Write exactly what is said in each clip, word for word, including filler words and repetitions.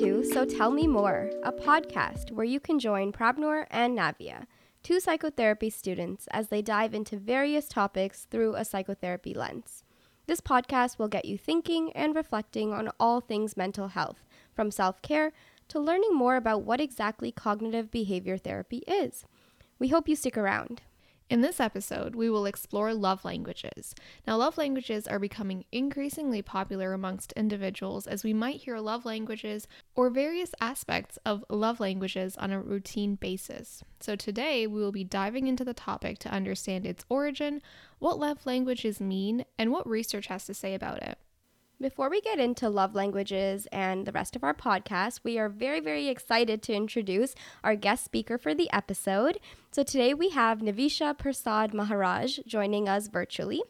to So Tell Me More, a podcast where you can join Prabhnoor and Navya, two psychotherapy students, as they dive into various topics through a psychotherapy lens. This podcast will get you thinking and reflecting on all things mental health, from self-care to learning more about what exactly cognitive behavior therapy is. We hope you stick around. In this episode, we will explore love languages. Now, love languages are becoming increasingly popular amongst individuals, as we might hear love languages or various aspects of love languages on a routine basis. So today, we will be diving into the topic to understand its origin, what love languages mean, and what research has to say about it. Before we get into love languages and the rest of our podcast, we are very, very excited to introduce our guest speaker for the episode. So today we have Navisha Prasad Maharaj joining us virtually.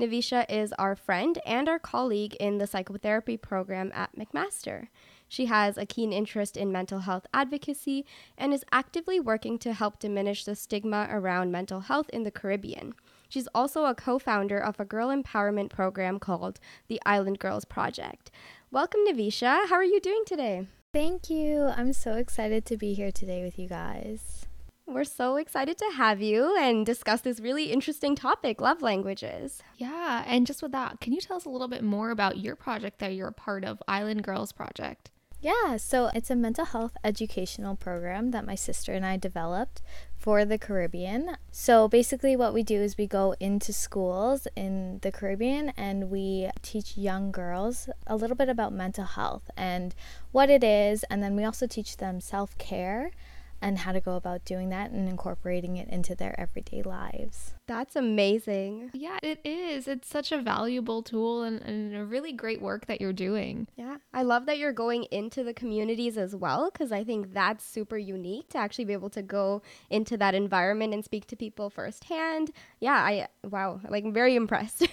Navisha is our friend and our colleague in the psychotherapy program at McMaster. She has a keen interest in mental health advocacy and is actively working to help diminish the stigma around mental health in the Caribbean. She's also a co-founder of a girl empowerment program called the Island Girls Project. Welcome, Navisha. How are you doing today? Thank you. I'm so excited to be here today with you guys. We're so excited to have you and discuss this really interesting topic, love languages. Yeah, and just with that, can you tell us a little bit more about your project that you're a part of, Island Girls Project? Yeah, so it's a mental health educational program that my sister and I developed for the Caribbean. So basically what we do is we go into schools in the Caribbean and we teach young girls a little bit about mental health and what it is, and then we also teach them self-care and how to go about doing that and incorporating it into their everyday lives. That's amazing. Yeah, it is. It's such a valuable tool and, and a really great work that you're doing. Yeah, I love that you're going into the communities as well, because I think that's super unique to actually be able to go into that environment and speak to people firsthand. Yeah, I wow, like I'm very impressed.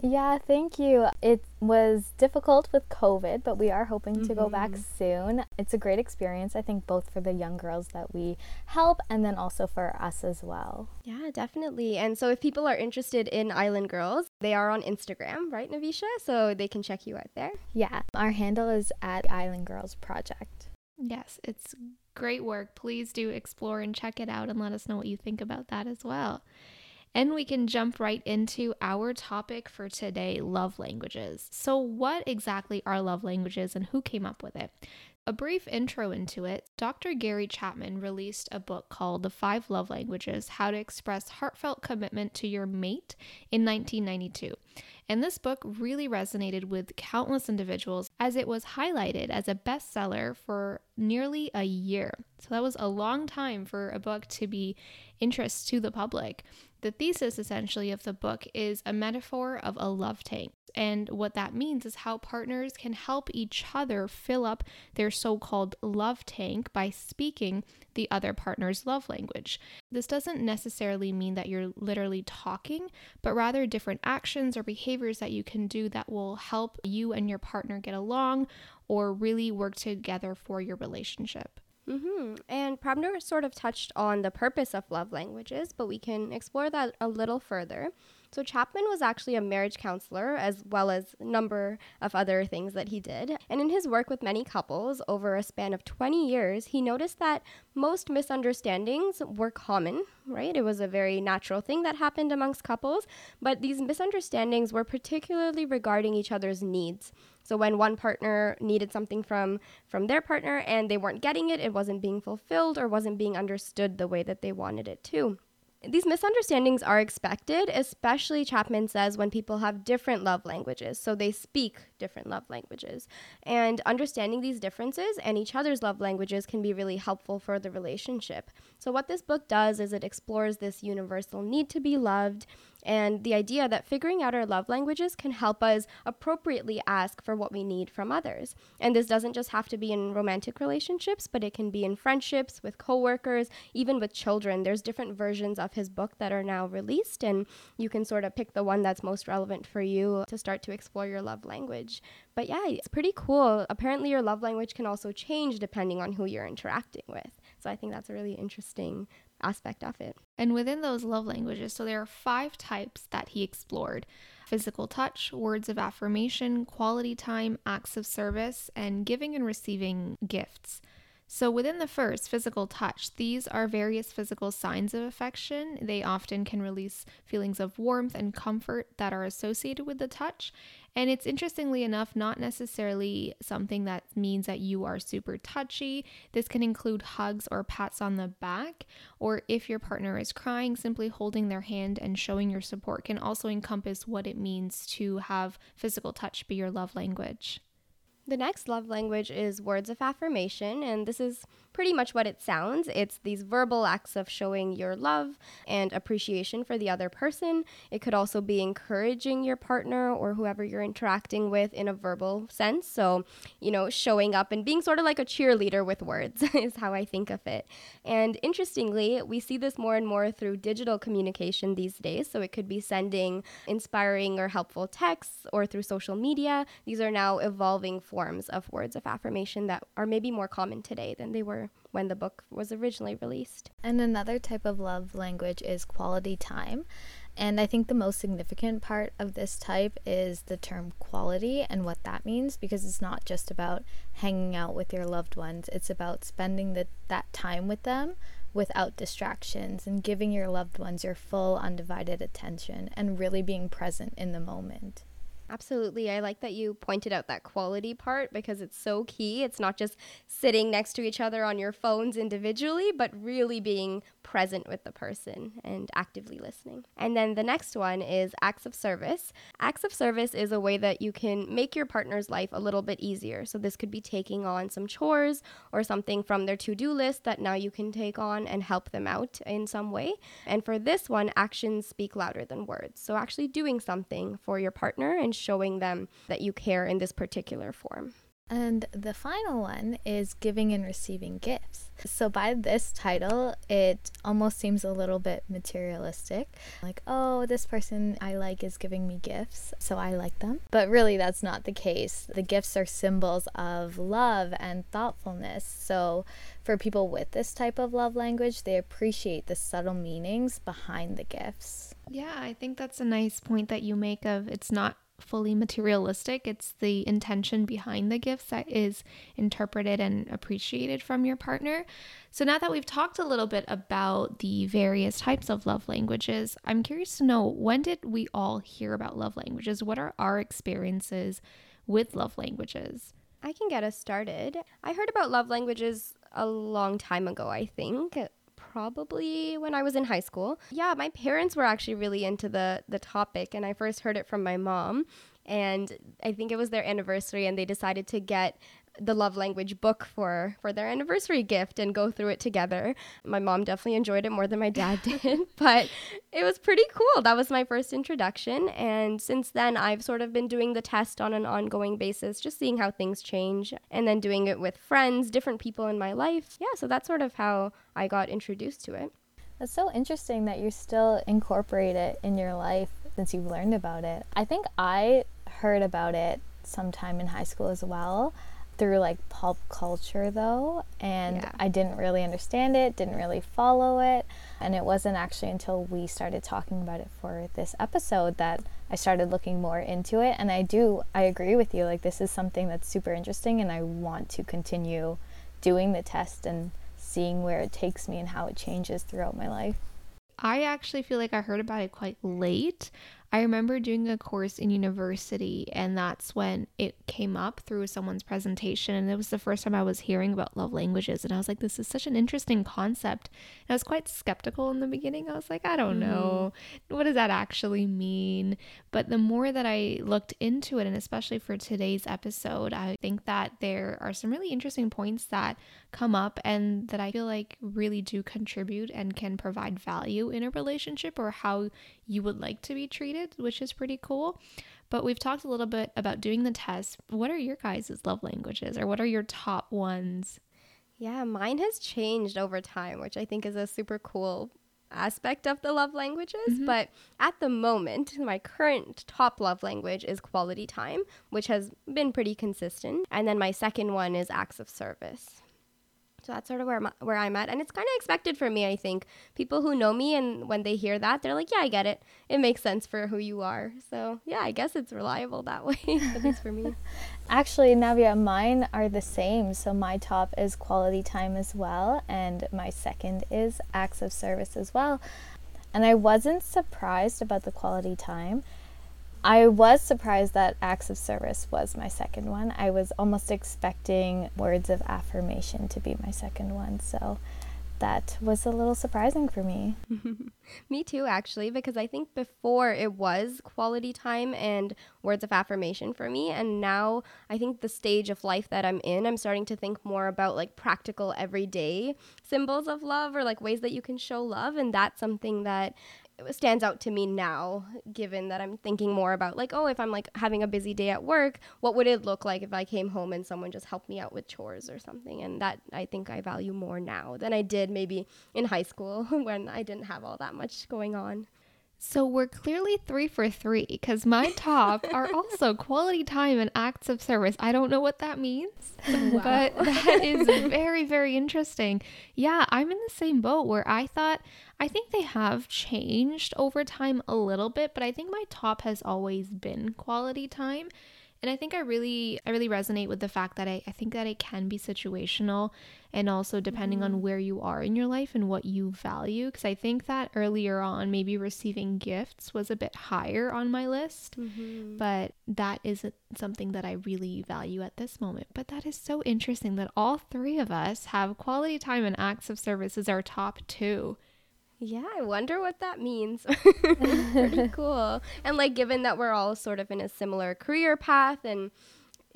Yeah, thank you. It was difficult with COVID, but we are hoping mm-hmm. to go back soon. It's a great experience, I think, both for the young girls that we help and then also for us as well. Yeah, definitely. And so if people are interested in Island Girls, they are on Instagram, right, Navisha? So they can check you out there. Yeah, our handle is at Island Girls Project. Yes, it's great work. Please do explore and check it out and let us know what you think about that as well. And we can jump right into our topic for today, love languages. So what exactly are love languages and who came up with it? A brief intro into it, Doctor Gary Chapman released a book called The Five Love Languages, How to Express Heartfelt Commitment to Your Mate in nineteen ninety-two. And this book really resonated with countless individuals as it was highlighted as a bestseller for nearly a year. So that was a long time for a book to be interest to the public. The thesis essentially of the book is a metaphor of a love tank. And what that means is how partners can help each other fill up their so-called love tank by speaking the other partner's love language. This doesn't necessarily mean that you're literally talking, but rather different actions or behaviors that you can do that will help you and your partner get along or really work together for your relationship. Mm-hmm. And Prabhnoor sort of touched on the purpose of love languages, but we can explore that a little further. So Chapman was actually a marriage counselor, as well as a number of other things that he did. And in his work with many couples over a span of twenty years, he noticed that most misunderstandings were common, right? It was a very natural thing that happened amongst couples, but these misunderstandings were particularly regarding each other's needs. So when one partner needed something from, from their partner and they weren't getting it, it wasn't being fulfilled or wasn't being understood the way that they wanted it to. These misunderstandings are expected, especially, Chapman says, when people have different love languages. So they speak different love languages. And understanding these differences and each other's love languages can be really helpful for the relationship. So what this book does is it explores this universal need to be loved and the idea that figuring out our love languages can help us appropriately ask for what we need from others. And this doesn't just have to be in romantic relationships, but it can be in friendships, with coworkers, even with children. There's different versions of his book that are now released, and you can sort of pick the one that's most relevant for you to start to explore your love language. But yeah, it's pretty cool. Apparently your love language can also change depending on who you're interacting with. So I think that's a really interesting aspect of it. And within those love languages, so there are five types that he explored: physical touch, words of affirmation, quality time, acts of service, and giving and receiving gifts. So within the first, physical touch, these are various physical signs of affection. They often can release feelings of warmth and comfort that are associated with the touch. And it's, interestingly enough, not necessarily something that means that you are super touchy. This can include hugs or pats on the back, or if your partner is crying, simply holding their hand and showing your support can also encompass what it means to have physical touch be your love language. The next love language is words of affirmation, and this is pretty much what it sounds. It's these verbal acts of showing your love and appreciation for the other person. It could also be encouraging your partner or whoever you're interacting with in a verbal sense. So, you know, showing up and being sort of like a cheerleader with words is how I think of it. And interestingly, we see this more and more through digital communication these days. So it could be sending inspiring or helpful texts, or through social media. These are now evolving forms of words of affirmation that are maybe more common today than they were when the book was originally released. And another type of love language is quality time. And I think the most significant part of this type is the term quality and what that means, because it's not just about hanging out with your loved ones. It's about spending the, that time with them without distractions and giving your loved ones your full undivided attention and really being present in the moment. Absolutely. I like that you pointed out that quality part, because it's so key. It's not just sitting next to each other on your phones individually, but really being present with the person and actively listening. And then the next one is acts of service. Acts of service is a way that you can make your partner's life a little bit easier. So this could be taking on some chores or something from their to-do list that now you can take on and help them out in some way. And for this one, actions speak louder than words. So actually doing something for your partner and showing them that you care in this particular form. And the final one is giving and receiving gifts. So by this title, it almost seems a little bit materialistic. Like, oh, this person I like is giving me gifts, so I like them. But really, that's not the case. The gifts are symbols of love and thoughtfulness. So for people with this type of love language, they appreciate the subtle meanings behind the gifts. Yeah, I think that's a nice point that you make of it's not fully materialistic. It's the intention behind the gifts that is interpreted and appreciated from your partner. So now that we've talked a little bit about the various types of love languages, I'm curious to know, when did we all hear about love languages? What are our experiences with love languages? I can get us started. I heard about love languages a long time ago, I think. Probably when I was in high school. Yeah, my parents were actually really into the the topic, and I first heard it from my mom. And I think it was their anniversary, and they decided to get the love language book for, for their anniversary gift and go through it together. My mom definitely enjoyed it more than my dad did, but it was pretty cool. That was my first introduction. And since then, I've sort of been doing the test on an ongoing basis, just seeing how things change, and then doing it with friends, different people in my life. Yeah, so that's sort of how I got introduced to it. That's so interesting that you still incorporate it in your life since you've learned about it. I think I heard about it sometime in high school as well, through like pop culture though, and yeah. I didn't really understand it, didn't really follow it, and it wasn't actually until we started talking about it for this episode that I started looking more into it. And I do, I agree with you, like this is something that's super interesting, and I want to continue doing the test and seeing where it takes me and how it changes throughout my life. I actually feel like I heard about it quite late. I remember doing a course in university, and that's when it came up through someone's presentation, and it was the first time I was hearing about love languages, and I was like, this is such an interesting concept. And I was quite skeptical in the beginning. I was like, I don't know, what does that actually mean? But the more that I looked into it, and especially for today's episode, I think that there are some really interesting points that come up and that I feel like really do contribute and can provide value in a relationship or how you would like to be treated, which is pretty cool. But we've talked a little bit about doing the test. What are your guys' love languages, or what are your top ones? Yeah, mine has changed over time, which I think is a super cool aspect of the love languages. Mm-hmm. But at the moment, my current top love language is quality time, which has been pretty consistent. And then my second one is acts of service. So that's sort of where my, where I'm at. And it's kind of expected for me, I think. People who know me, and when they hear that, they're like, yeah, I get it. It makes sense for who you are. So yeah, I guess it's reliable that way, at least for me. Actually, Navya, mine are the same. So my top is quality time as well. And my second is acts of service as well. And I wasn't surprised about the quality time. I was surprised that acts of service was my second one. I was almost expecting words of affirmation to be my second one. So that was a little surprising for me. Me too, actually, because I think before it was quality time and words of affirmation for me. And now I think the stage of life that I'm in, I'm starting to think more about like practical everyday symbols of love, or like ways that you can show love. And that's something that stands out to me now, given that I'm thinking more about like, oh, if I'm like having a busy day at work, what would it look like if I came home and someone just helped me out with chores or something? And that I think I value more now than I did maybe in high school when I didn't have all that much going on. So we're clearly three for three, because my top are also quality time and acts of service. I don't know what that means, wow. But that is very, very interesting. Yeah, I'm in the same boat where I thought, I think they have changed over time a little bit, but I think my top has always been quality time. And I think I really, I really resonate with the fact that I, I think that it can be situational, and also depending mm-hmm. on where you are in your life and what you value. Because I think that earlier on, maybe receiving gifts was a bit higher on my list, mm-hmm. but that isn't something that I really value at this moment. But that is so interesting that all three of us have quality time and acts of service as our top two. Yeah, I wonder what that means. Pretty cool. And like, given that we're all sort of in a similar career path and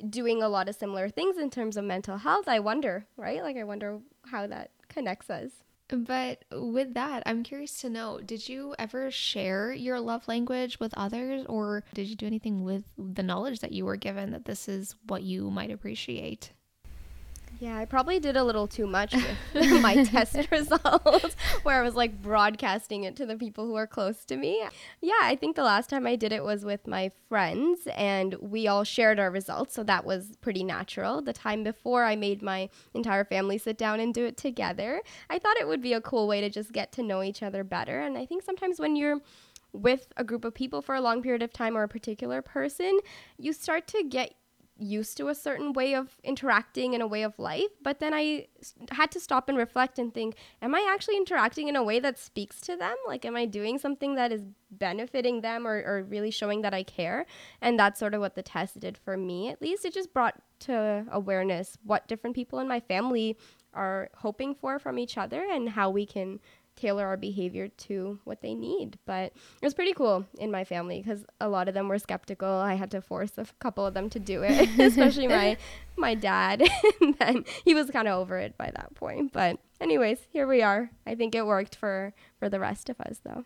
doing a lot of similar things in terms of mental health, I wonder, right? Like, I wonder how that connects us. But with that, I'm curious to know, did you ever share your love language with others, or did you do anything with the knowledge that you were given that this is what you might appreciate? Yeah, I probably did a little too much with my test results, where I was like broadcasting it to the people who are close to me. Yeah, I think the last time I did it was with my friends, and we all shared our results, so that was pretty natural. The time before, I made my entire family sit down and do it together. I thought it would be a cool way to just get to know each other better, and I think sometimes when you're with a group of people for a long period of time, or a particular person, you start to get used to a certain way of interacting and a way of life. But then I had to stop and reflect and think, am I actually interacting in a way that speaks to them? Like, am I doing something that is benefiting them, or, or really showing that I care? And that's sort of what the test did for me, at least. It just brought to awareness what different people in my family are hoping for from each other, and how we can tailor our behavior to what they need. But it was pretty cool in my family, because a lot of them were skeptical. I had to force a couple of them to do it, especially my my dad. And then he was kind of over it by that point. But anyways, here we are. I think it worked for, for the rest of us, though.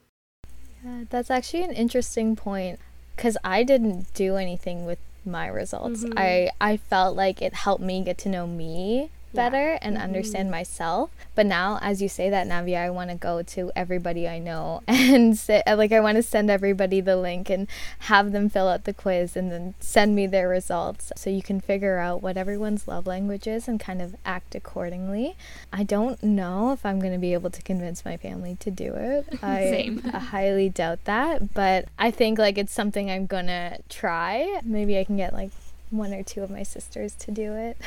Yeah, that's actually an interesting point, because I didn't do anything with my results. Mm-hmm. I, I felt like it helped me get to know me better, yeah. and mm-hmm. understand myself. But now, as you say that, Navya, I want to go to everybody I know and sit, like, I want to send everybody the link and have them fill out the quiz and then send me their results, so you can figure out what everyone's love language is and kind of act accordingly. I don't know if I'm going to be able to convince my family to do it. I, Same. I highly doubt that, but I think like it's something I'm going to try. Maybe I can get like one or two of my sisters to do it.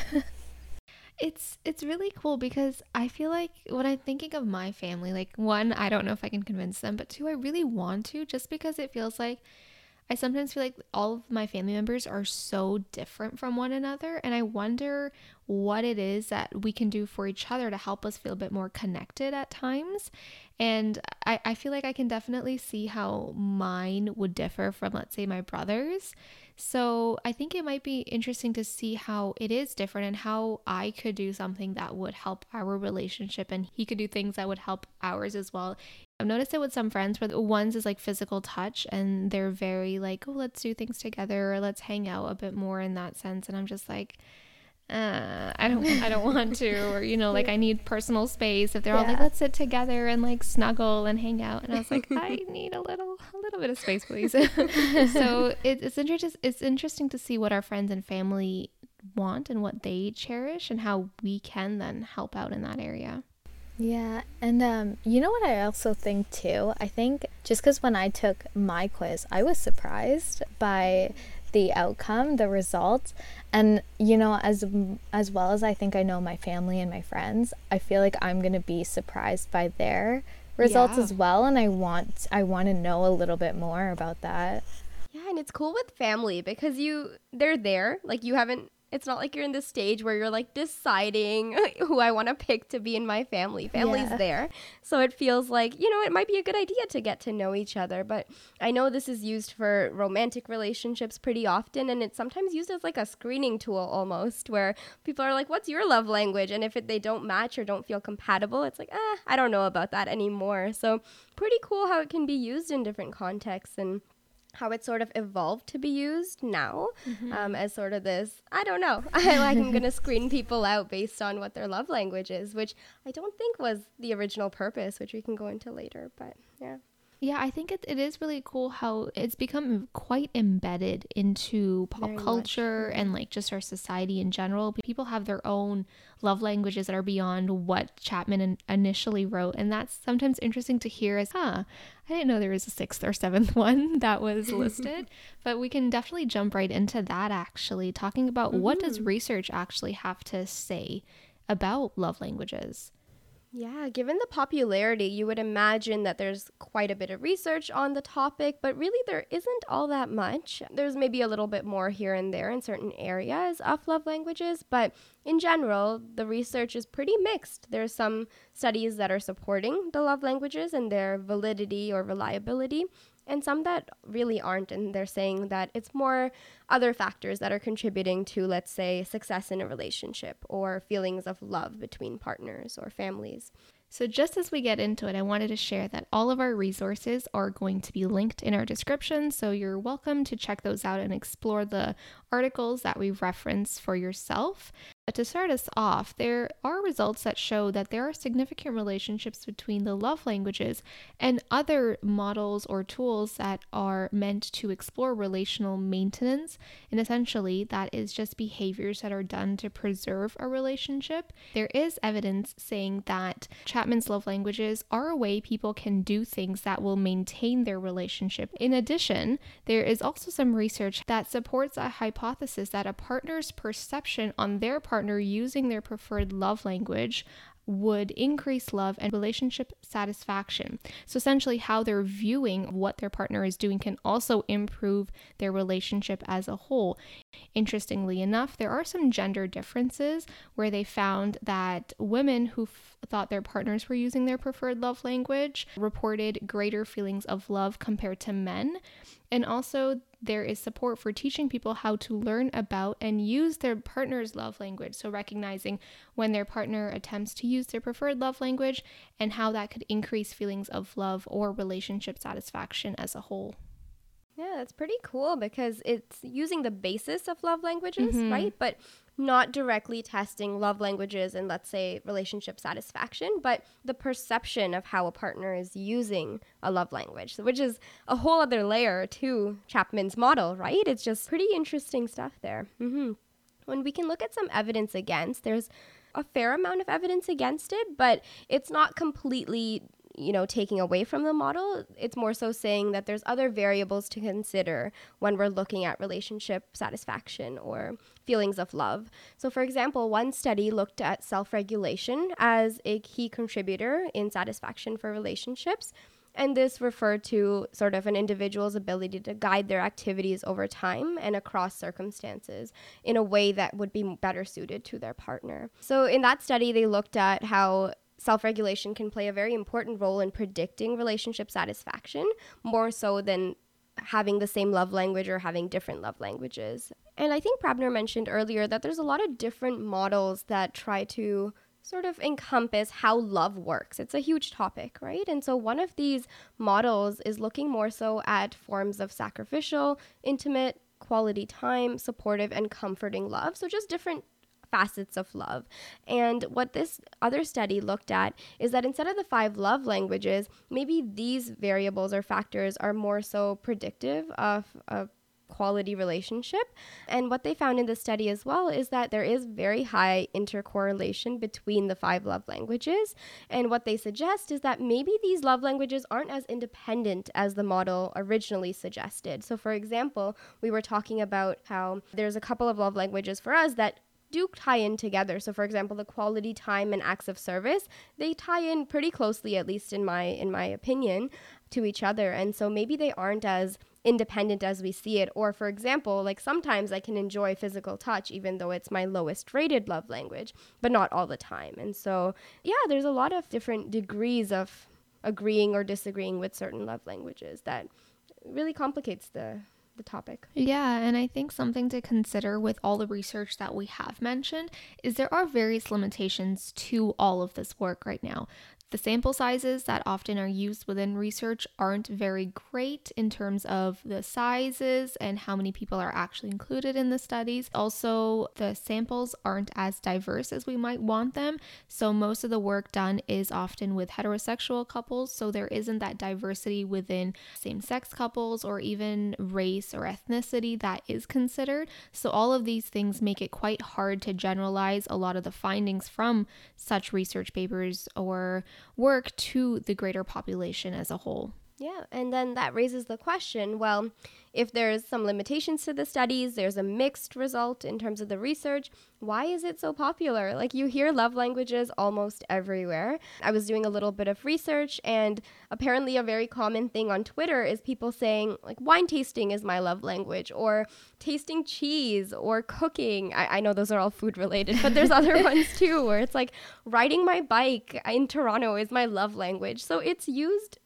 It's it's really cool, because I feel like when I'm thinking of my family, like, one, I don't know if I can convince them, but two, I really want to, just because it feels like, I sometimes feel like all of my family members are so different from one another, and I wonder what it is that we can do for each other to help us feel a bit more connected at times. And I, I feel like I can definitely see how mine would differ from, let's say, my brother's. So I think it might be interesting to see how it is different, and how I could do something that would help our relationship, and he could do things that would help ours as well. I've noticed it with some friends where one's is like physical touch, and they're very like, oh, let's do things together, or let's hang out a bit more in that sense. And I'm just like, uh, I don't, I don't want to, or, you know, like, I need personal space. If they're yeah. all like, let's sit together and like snuggle and hang out. And I was like, I need a little, a little bit of space, please. So it, it's interesting. It's interesting to see what our friends and family want and what they cherish and how we can then help out in that area. Yeah. And um, you know what I also think too? I think just because when I took my quiz, I was surprised by the outcome, the results. And, you know, as as well as I think I know my family and my friends, I feel like I'm going to be surprised by their results yeah. as well. And I want I want to know a little bit more about that. Yeah. And it's cool with family because you they're there like you haven't. It's not like you're in this stage where you're like deciding who I want to pick to be in my family. Family's yeah. there. So it feels like, you know, it might be a good idea to get to know each other. But I know this is used for romantic relationships pretty often. And it's sometimes used as like a screening tool almost where people are like, what's your love language? And if it, they don't match or don't feel compatible, it's like, ah, I don't know about that anymore. So pretty cool how it can be used in different contexts and how it sort of evolved to be used now mm-hmm. um, as sort of this, I don't know, I, like, I'm going to screen people out based on what their love language is, which I don't think was the original purpose, which we can go into later, but yeah. Yeah, I think it, it is really cool how it's become quite embedded into pop Very culture much. And like just our society in general. People have their own love languages that are beyond what Chapman in- initially wrote. And that's sometimes interesting to hear as, huh, I didn't know there was a sixth or seventh one that was listed. But we can definitely jump right into that actually, talking about mm-hmm. what does research actually have to say about love languages? Yeah, given the popularity, you would imagine that there's quite a bit of research on the topic, but really there isn't all that much. There's maybe a little bit more here and there in certain areas of love languages, but in general, the research is pretty mixed. There's some studies that are supporting the love languages and their validity or reliability, and some that really aren't, and they're saying that it's more other factors that are contributing to, let's say, success in a relationship or feelings of love between partners or families. So just as we get into it, I wanted to share that all of our resources are going to be linked in our description, so you're welcome to check those out and explore the articles that we reference for yourself. But to start us off, there are results that show that there are significant relationships between the love languages and other models or tools that are meant to explore relational maintenance. And essentially, that is just behaviors that are done to preserve a relationship. There is evidence saying that Chapman's love languages are a way people can do things that will maintain their relationship. In addition, there is also some research that supports a hypothesis that a partner's perception on their part partner using their preferred love language would increase love and relationship satisfaction. So essentially how they're viewing what their partner is doing can also improve their relationship as a whole. Interestingly enough, there are some gender differences where they found that women who f- thought their partners were using their preferred love language reported greater feelings of love compared to men. And also there is support for teaching people how to learn about and use their partner's love language. So recognizing when their partner attempts to use their preferred love language and how that could increase feelings of love or relationship satisfaction as a whole. Yeah, that's pretty cool because it's using the basis of love languages, mm-hmm. right? But not directly testing love languages and, let's say, relationship satisfaction, but the perception of how a partner is using a love language, which is a whole other layer to Chapman's model, right? It's just pretty interesting stuff there. Mm-hmm. When we can look at some evidence against, there's a fair amount of evidence against it, but it's not completely, you know, taking away from the model. It's more so saying that there's other variables to consider when we're looking at relationship satisfaction or feelings of love. So for example, one study looked at self-regulation as a key contributor in satisfaction for relationships. And this referred to sort of an individual's ability to guide their activities over time and across circumstances in a way that would be better suited to their partner. So in that study, they looked at how self-regulation can play a very important role in predicting relationship satisfaction, more so than having the same love language or having different love languages. And I think Prabhnoor mentioned earlier that there's a lot of different models that try to sort of encompass how love works. It's a huge topic, right? And so one of these models is looking more so at forms of sacrificial, intimate, quality time, supportive, and comforting love. So just different facets of love. And what this other study looked at is that instead of the five love languages, maybe these variables or factors are more so predictive of a quality relationship. And what they found in the study as well is that there is very high intercorrelation between the five love languages. And what they suggest is that maybe these love languages aren't as independent as the model originally suggested. So for example, we were talking about how there's a couple of love languages for us that do tie in together. So for example, the quality time and acts of service, they tie in pretty closely, at least in my in my opinion, to each other. And so maybe they aren't as independent as we see it. Or for example, like sometimes I can enjoy physical touch even though it's my lowest rated love language, but not all the time. And so yeah, there's a lot of different degrees of agreeing or disagreeing with certain love languages that really complicates the the topic. Yeah, and I think something to consider with all the research that we have mentioned is there are various limitations to all of this work right now. The sample sizes that often are used within research aren't very great in terms of the sizes and how many people are actually included in the studies. Also, the samples aren't as diverse as we might want them. So most of the work done is often with heterosexual couples. So there isn't that diversity within same-sex couples or even race or ethnicity that is considered. So all of these things make it quite hard to generalize a lot of the findings from such research papers or work to the greater population as a whole. Yeah, and then that raises the question, well, if there's some limitations to the studies, there's a mixed result in terms of the research, why is it so popular? Like, you hear love languages almost everywhere. I was doing a little bit of research, and apparently a very common thing on Twitter is people saying, like, wine tasting is my love language, or tasting cheese, or cooking. I, I know those are all food related, but there's other ones too, where it's like, riding my bike in Toronto is my love language. So it's used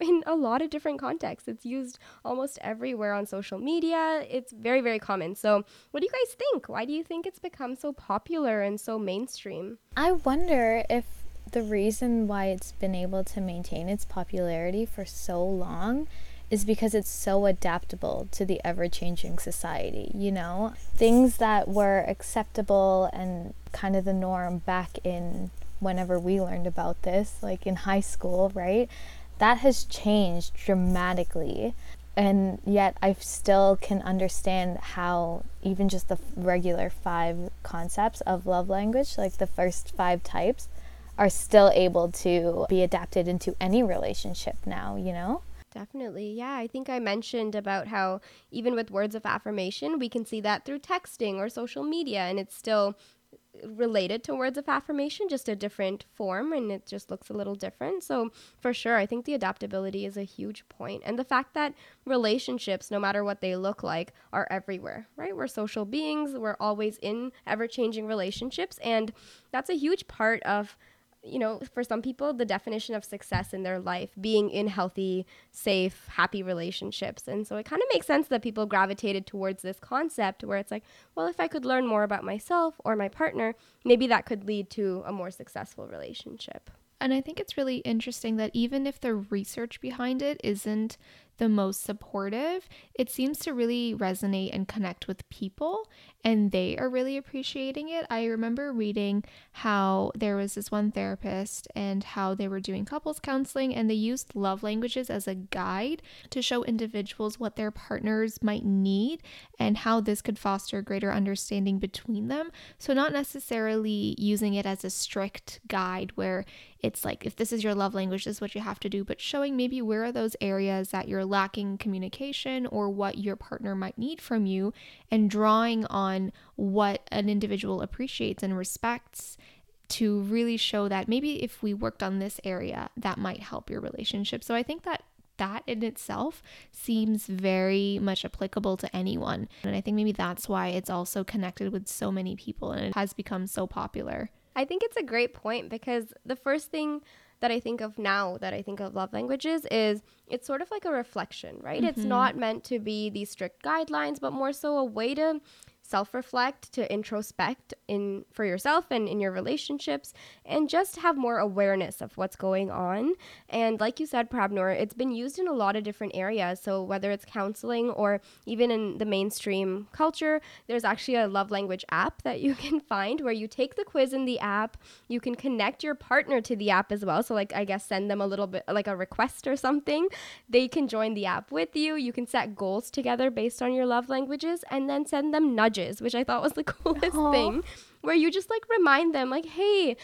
in a lot of different contexts. It's used almost everywhere on social media. It's very, very common. So what do you guys think? Why do you think it's become so popular and so mainstream? I wonder if the reason why it's been able to maintain its popularity for so long is because it's so adaptable to the ever-changing society, you know? Things that were acceptable and kind of the norm back in whenever we learned about this, like in high school, right? That has changed dramatically, and yet I still can understand how even just the regular five concepts of love language, like the first five types, are still able to be adapted into any relationship now, you know? Definitely. Yeah, I think I mentioned about how even with words of affirmation, we can see that through texting or social media, and it's still related to words of affirmation, just a different form, and it just looks a little different. So for sure, I think the adaptability is a huge point, and the fact that relationships, no matter what they look like, are everywhere, right? We're social beings, we're always in ever-changing relationships, and that's a huge part of, you know, for some people, the definition of success in their life, being in healthy, safe, happy relationships. And so it kind of makes sense that people gravitated towards this concept where it's like, well, if I could learn more about myself or my partner, maybe that could lead to a more successful relationship. And I think it's really interesting that even if the research behind it isn't the most supportive, it seems to really resonate and connect with people, and they are really appreciating it. I remember reading how there was this one therapist and how they were doing couples counseling, and they used love languages as a guide to show individuals what their partners might need and how this could foster greater understanding between them. So not necessarily using it as a strict guide where it's like, if this is your love language, this is what you have to do, but showing maybe where are those areas that you're lacking communication or what your partner might need from you, and drawing on what an individual appreciates and respects to really show that maybe if we worked on this area, that might help your relationship. So I think that that in itself seems very much applicable to anyone. And I think maybe that's why it's also connected with so many people and it has become so popular. I think it's a great point, because the first thing that I think of now that I think of love languages is it's sort of like a reflection, right? Mm-hmm. It's not meant to be these strict guidelines, but more so a way to self-reflect, to introspect in for yourself and in your relationships, and just have more awareness of what's going on. And like you said, Prabhnoor, it's been used in a lot of different areas. So whether it's counseling or even in the mainstream culture, there's actually a love language app that you can find where you take the quiz in the app. You can connect your partner to the app as well. So like, I guess, send them a little bit like a request or something. They can join the app with you. You can set goals together based on your love languages, and then send them nudges, which I thought was the coolest Aww. thing, where you just like remind them like, hey,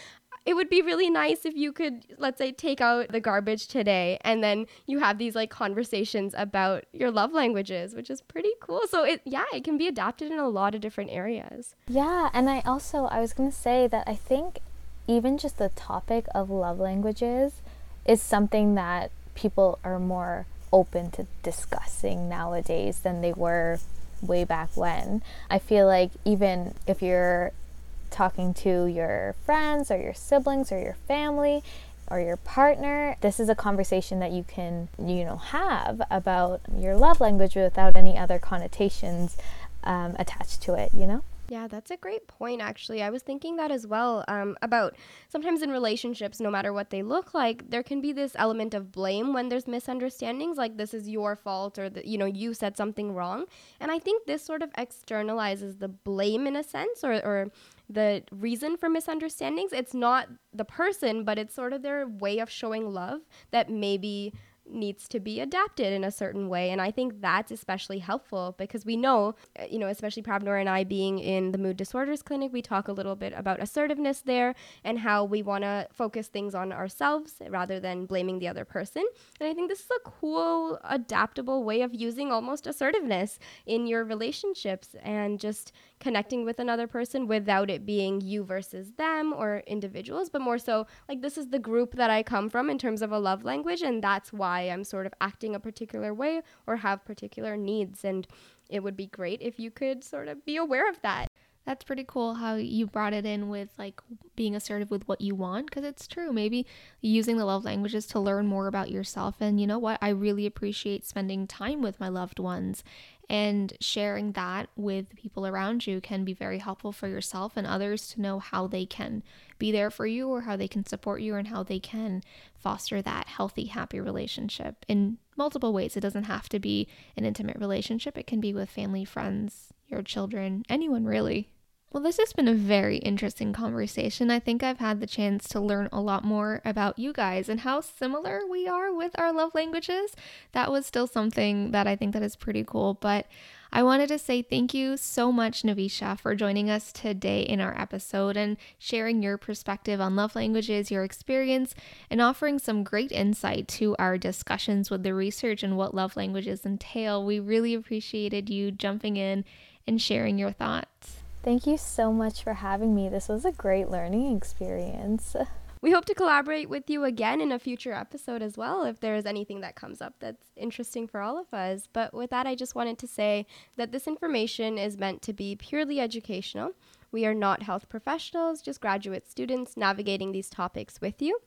it would be really nice if you could, let's say, take out the garbage today. And then you have these like conversations about your love languages, which is pretty cool. So it, yeah, it can be adapted in a lot of different areas. Yeah. And I also, I was going to say that I think even just the topic of love languages is something that people are more open to discussing nowadays than they were way back when. I feel like even if you're talking to your friends or your siblings or your family or your partner, this is a conversation that you can, you know, have about your love language without any other connotations um, attached to it, you know? Yeah, that's a great point, actually. I was thinking that as well, um, about sometimes in relationships, no matter what they look like, there can be this element of blame when there's misunderstandings, like this is your fault, or, the, you know, you said something wrong. And I think this sort of externalizes the blame in a sense, or, or the reason for misunderstandings. It's not the person, but it's sort of their way of showing love that maybe needs to be adapted in a certain way. And I think that's especially helpful because we know, you know, especially Prabhnoor and I being in the mood disorders clinic, we talk a little bit about assertiveness there and how we want to focus things on ourselves rather than blaming the other person. And I think this is a cool, adaptable way of using almost assertiveness in your relationships and just connecting with another person without it being you versus them or individuals, but more so like, this is the group that I come from in terms of a love language, and that's why I'm sort of acting a particular way or have particular needs. And it would be great if you could sort of be aware of that. That's pretty cool how you brought it in with like being assertive with what you want, because it's true. Maybe using the love languages to learn more about yourself. And you know what? I really appreciate spending time with my loved ones, and sharing that with people around you can be very helpful for yourself and others to know how they can be there for you or how they can support you and how they can foster that healthy, happy relationship in multiple ways. It doesn't have to be an intimate relationship. It can be with family, friends, your children, anyone really. Well, this has been a very interesting conversation. I think I've had the chance to learn a lot more about you guys and how similar we are with our love languages. That was still something that I think that is pretty cool. But I wanted to say thank you so much, Navisha, for joining us today in our episode and sharing your perspective on love languages, your experience, and offering some great insight to our discussions with the research and what love languages entail. We really appreciated you jumping in and sharing your thoughts. Thank you so much for having me. This was a great learning experience. We hope to collaborate with you again in a future episode as well, if there is anything that comes up that's interesting for all of us. But with that, I just wanted to say that this information is meant to be purely educational. We are not health professionals, just graduate students navigating these topics with you.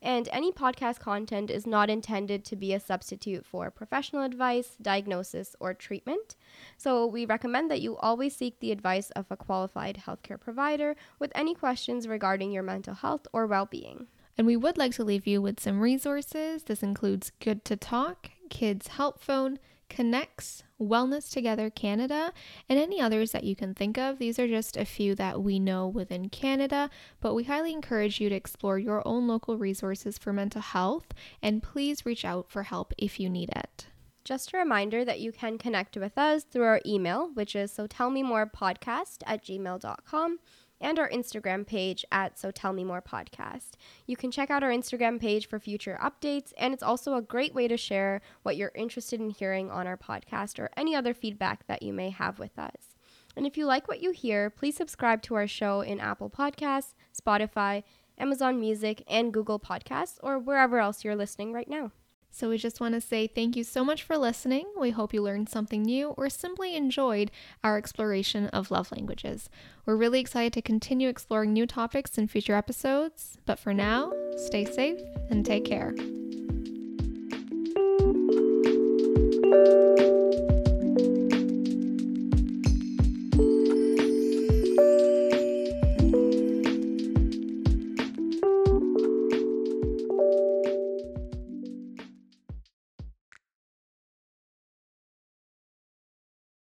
And any podcast content is not intended to be a substitute for professional advice, diagnosis, or treatment. So we recommend that you always seek the advice of a qualified healthcare provider with any questions regarding your mental health or well-being. And we would like to leave you with some resources. This includes Good to Talk, Kids Help Phone, Connects, Wellness Together Canada, and any others that you can think of. These are just a few that we know within Canada, but we highly encourage you to explore your own local resources for mental health, and please reach out for help if you need it. Just a reminder that you can connect with us through our email, which is so tell me more podcast at gmail dot com. And our Instagram page at So Tell Me More Podcast. You can check out our Instagram page for future updates, and it's also a great way to share what you're interested in hearing on our podcast or any other feedback that you may have with us. And if you like what you hear, please subscribe to our show in Apple Podcasts, Spotify, Amazon Music, and Google Podcasts, or wherever else you're listening right now. So we just want to say thank you so much for listening. We hope you learned something new or simply enjoyed our exploration of love languages. We're really excited to continue exploring new topics in future episodes. But for now, stay safe and take care.